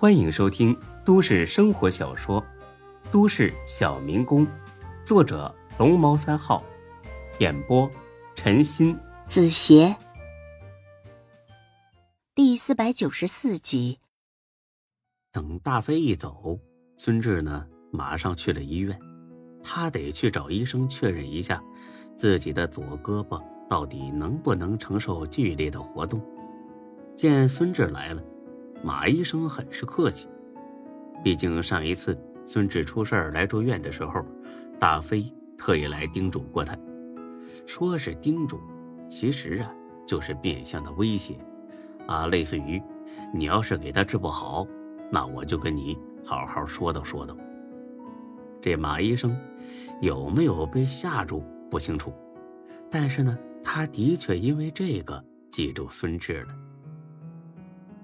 欢迎收听都市生活小说《都市小民工》，作者龙猫三号，演播陈欣，子邪，第494集。等大飞一走，孙志呢马上去了医院，他得去找医生确认一下自己的左胳膊到底能不能承受剧烈的活动。见孙志来了，马医生很是客气，毕竟上一次孙志出事儿来住院的时候，大飞特意来叮嘱过他。说是叮嘱，其实啊就是变相的威胁啊，类似于你要是给他治不好，那我就跟你好好说道说道。这马医生有没有被吓住不清楚，但是呢他的确因为这个记住孙志了。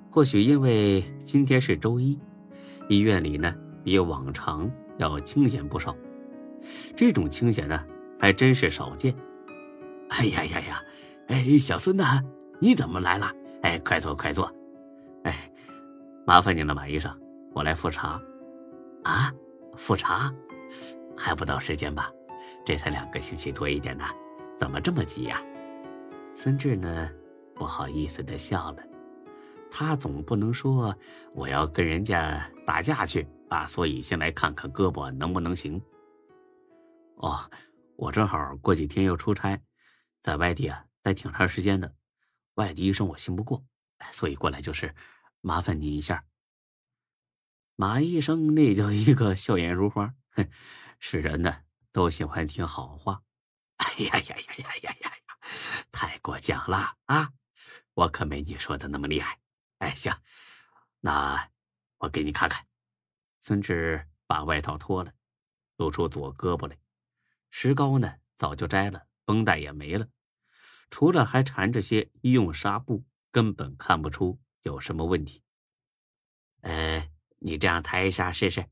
或许因为今天是周一，医院里呢比往常要清闲不少，这种清闲呢还真是少见。哎呀，哎，小孙呐，你怎么来了？哎，快坐。哎，麻烦您了，马医生，我来复查。啊，复查？还不到时间吧？这才2个星期多一点呢，怎么这么急呀？孙志呢，不好意思地笑了。他总不能说我要跟人家打架去啊，所以先来看看胳膊能不能行。哦，我正好过几天要出差，在外地啊待挺长时间的，外地医生我信不过，所以过来就是麻烦您一下。马医生那叫一个笑颜如花，是人呢都喜欢听好话。哎呀，太过奖了啊，我可没你说的那么厉害。哎，行，那我给你看看。孙志把外套脱了，露出左胳膊来。石膏呢早就摘了，绷带也没了，除了还缠着些医用纱布，根本看不出有什么问题。你这样抬一下试试。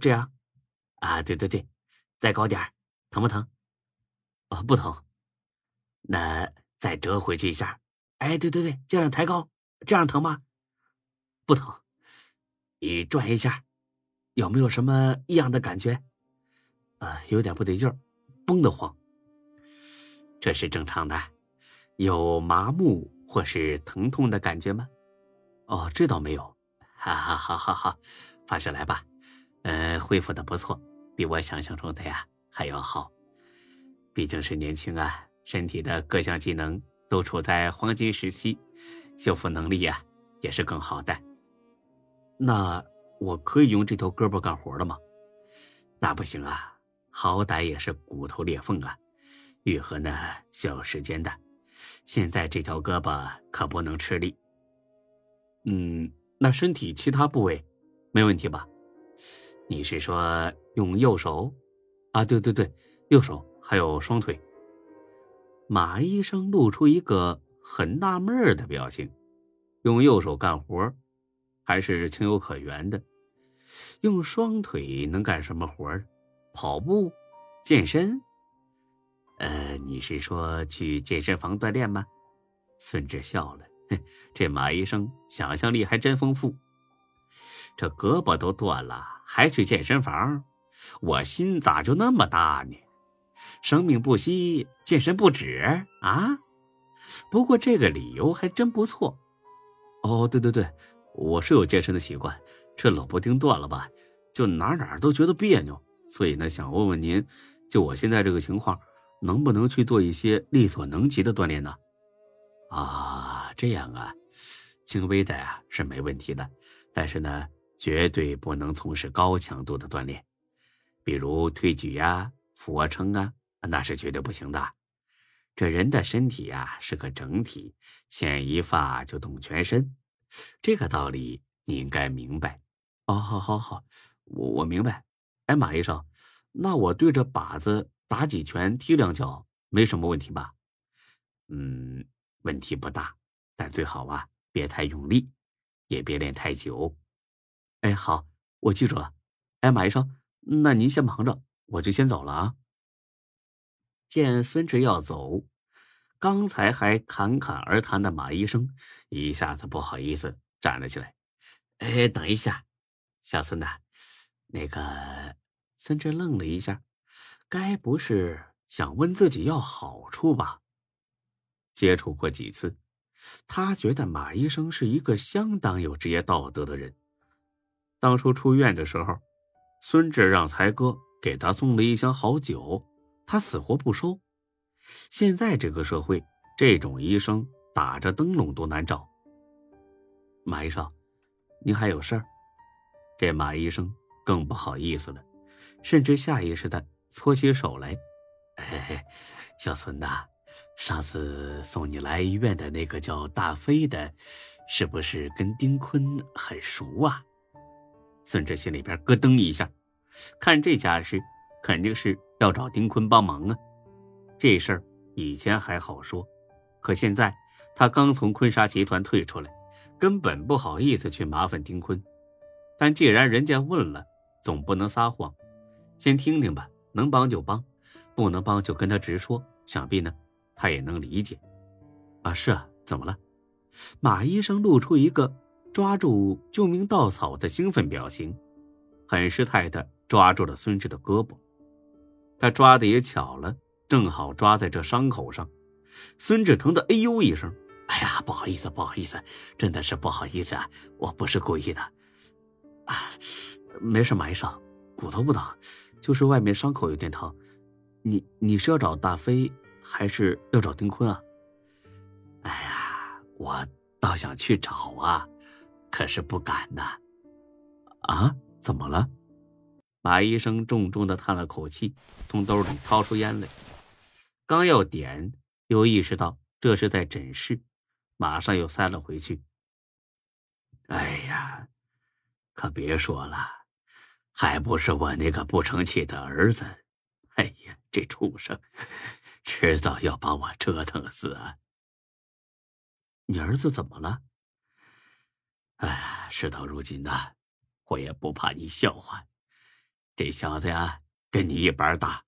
这样啊？对，再高点，疼不疼？啊，不疼。那再折回去一下。哎，对，这样抬高，这样疼吗？不疼。你转一下，有没有什么异样的感觉？有点不得劲儿，绷得慌。这是正常的。有麻木或是疼痛的感觉吗？哦，这倒没有。哈，放下来吧。恢复的不错，比我想象中的呀还要好。毕竟是年轻啊，身体的各项技能都处在黄金时期，修复能力呀也是更好的。那我可以用这条胳膊干活了吗？那不行啊，好歹也是骨头裂缝啊，愈合呢需要时间的。现在这条胳膊可不能吃力。那身体其他部位没问题吧？你是说用右手？啊，对，右手还有双腿。马医生露出一个很纳闷的表情，用右手干活还是情有可原的，用双腿能干什么活？跑步？健身？你是说去健身房锻炼吗？孙志笑了，这马医生想象力还真丰富。这胳膊都断了，还去健身房？我心咋就那么大呢？生命不息，健身不止啊！不过这个理由还真不错。哦，对，我是有健身的习惯，这老不丁断了吧，就哪都觉得别扭，所以呢，想问问您，就我现在这个情况，能不能去做一些力所能及的锻炼呢？啊，这样啊，轻微的呀是没问题的，但是呢，绝对不能从事高强度的锻炼，比如推举呀、俯卧撑啊，那是绝对不行的。这人的身体呀是个整体，牵一发就动全身，这个道理你应该明白。哦，好，我明白。哎，马医生，那我对着靶子打几拳、踢2脚，没什么问题吧？问题不大，但最好啊别太用力，也别练太久。哎，好，我记住了。哎，马医生，那您先忙着，我就先走了啊。见孙志要走，刚才还侃侃而谈的马医生一下子不好意思站了起来。哎，等一下，小孙呐，孙志愣了一下，该不是想问自己要好处吧？接触过几次，他觉得马医生是一个相当有职业道德的人。当初出院的时候，孙志让才哥给他送了一箱好酒，他死活不收。现在这个社会，这种医生打着灯笼都难找。马医生，您还有事儿？这马医生更不好意思了，甚至下意识地搓起手来。哎，小孙呐，上次送你来医院的那个叫大飞的，是不是跟丁坤很熟啊？孙志心里边咯噔一下，看这架势，肯定是要找丁坤帮忙啊。这事儿以前还好说，可现在他刚从坤沙集团退出来，根本不好意思去麻烦丁坤。但既然人家问了，总不能撒谎，先听听吧，能帮就帮，不能帮就跟他直说，想必呢，他也能理解。啊，是啊，怎么了？马医生露出一个抓住救命稻草的兴奋表情，很失态地抓住了孙志的胳膊。他抓的也巧了，正好抓在这伤口上。孙志疼得哎呦一声，哎呀，不好意思，不好意思，真的是不好意思啊，我不是故意的。啊，没事，马医生，骨头不疼，就是外面伤口有点疼。你是要找大飞还是要找丁坤啊？哎呀，我倒想去找啊，可是不敢呐。啊，怎么了？马医生重重地叹了口气，从兜里掏出烟来，刚要点，又意识到这是在诊室，马上又塞了回去。哎呀，可别说了，还不是我那个不成器的儿子。哎呀，这畜生，迟早要把我折腾死啊！你儿子怎么了？哎，事到如今呐，我也不怕你笑话。这小子呀，跟你一般大，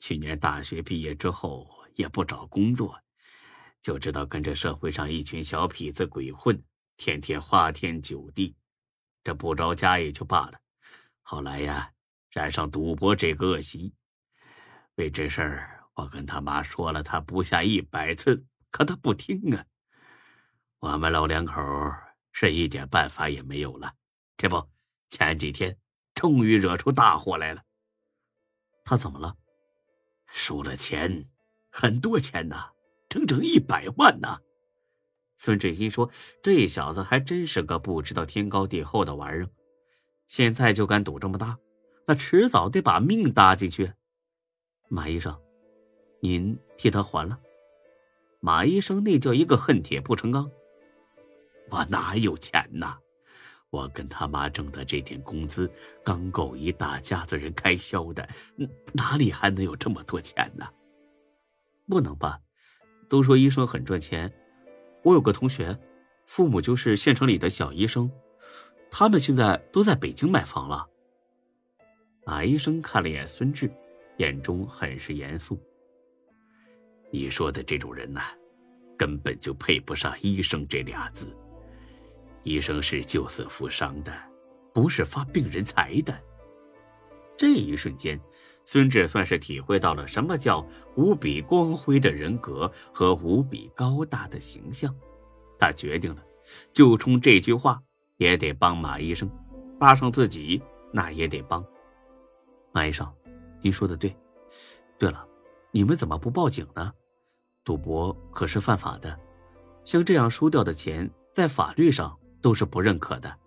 去年大学毕业之后也不找工作，就知道跟着社会上一群小痞子鬼混，天天花天酒地。这不着家也就罢了，后来呀，染上赌博这个恶习。为这事儿，我跟他妈说了他不下100次，可他不听啊。我们老两口是一点办法也没有了，这不，前几天终于惹出大祸来了。他怎么了？输了钱，很多钱呐，整整100万呐。孙志新说，这小子还真是个不知道天高地厚的玩意儿，现在就敢赌这么大，那迟早得把命搭进去。马医生，您替他还了？马医生那叫一个恨铁不成钢。我哪有钱呐？我跟他妈挣的这点工资刚够一大家子人开销的，哪里还能有这么多钱呢？不能吧，都说医生很赚钱，我有个同学父母就是县城里的小医生，他们现在都在北京买房了。马医生看了眼孙志，眼中很是严肃。你说的这种人呐，根本就配不上医生这俩字。医生是救死扶伤的，不是发病人财的。这一瞬间，孙志算是体会到了什么叫无比光辉的人格和无比高大的形象。他决定了，就冲这句话也得帮马医生，搭上自己那也得帮。马医生，您说的对。对了，你们怎么不报警呢？赌博可是犯法的，像这样输掉的钱，在法律上都是不认可的。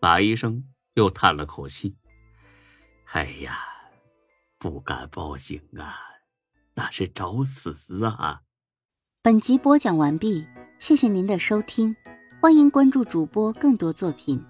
马医生又叹了口气，哎呀，不敢报警啊，那是找死啊。本集播讲完毕，谢谢您的收听，欢迎关注主播更多作品。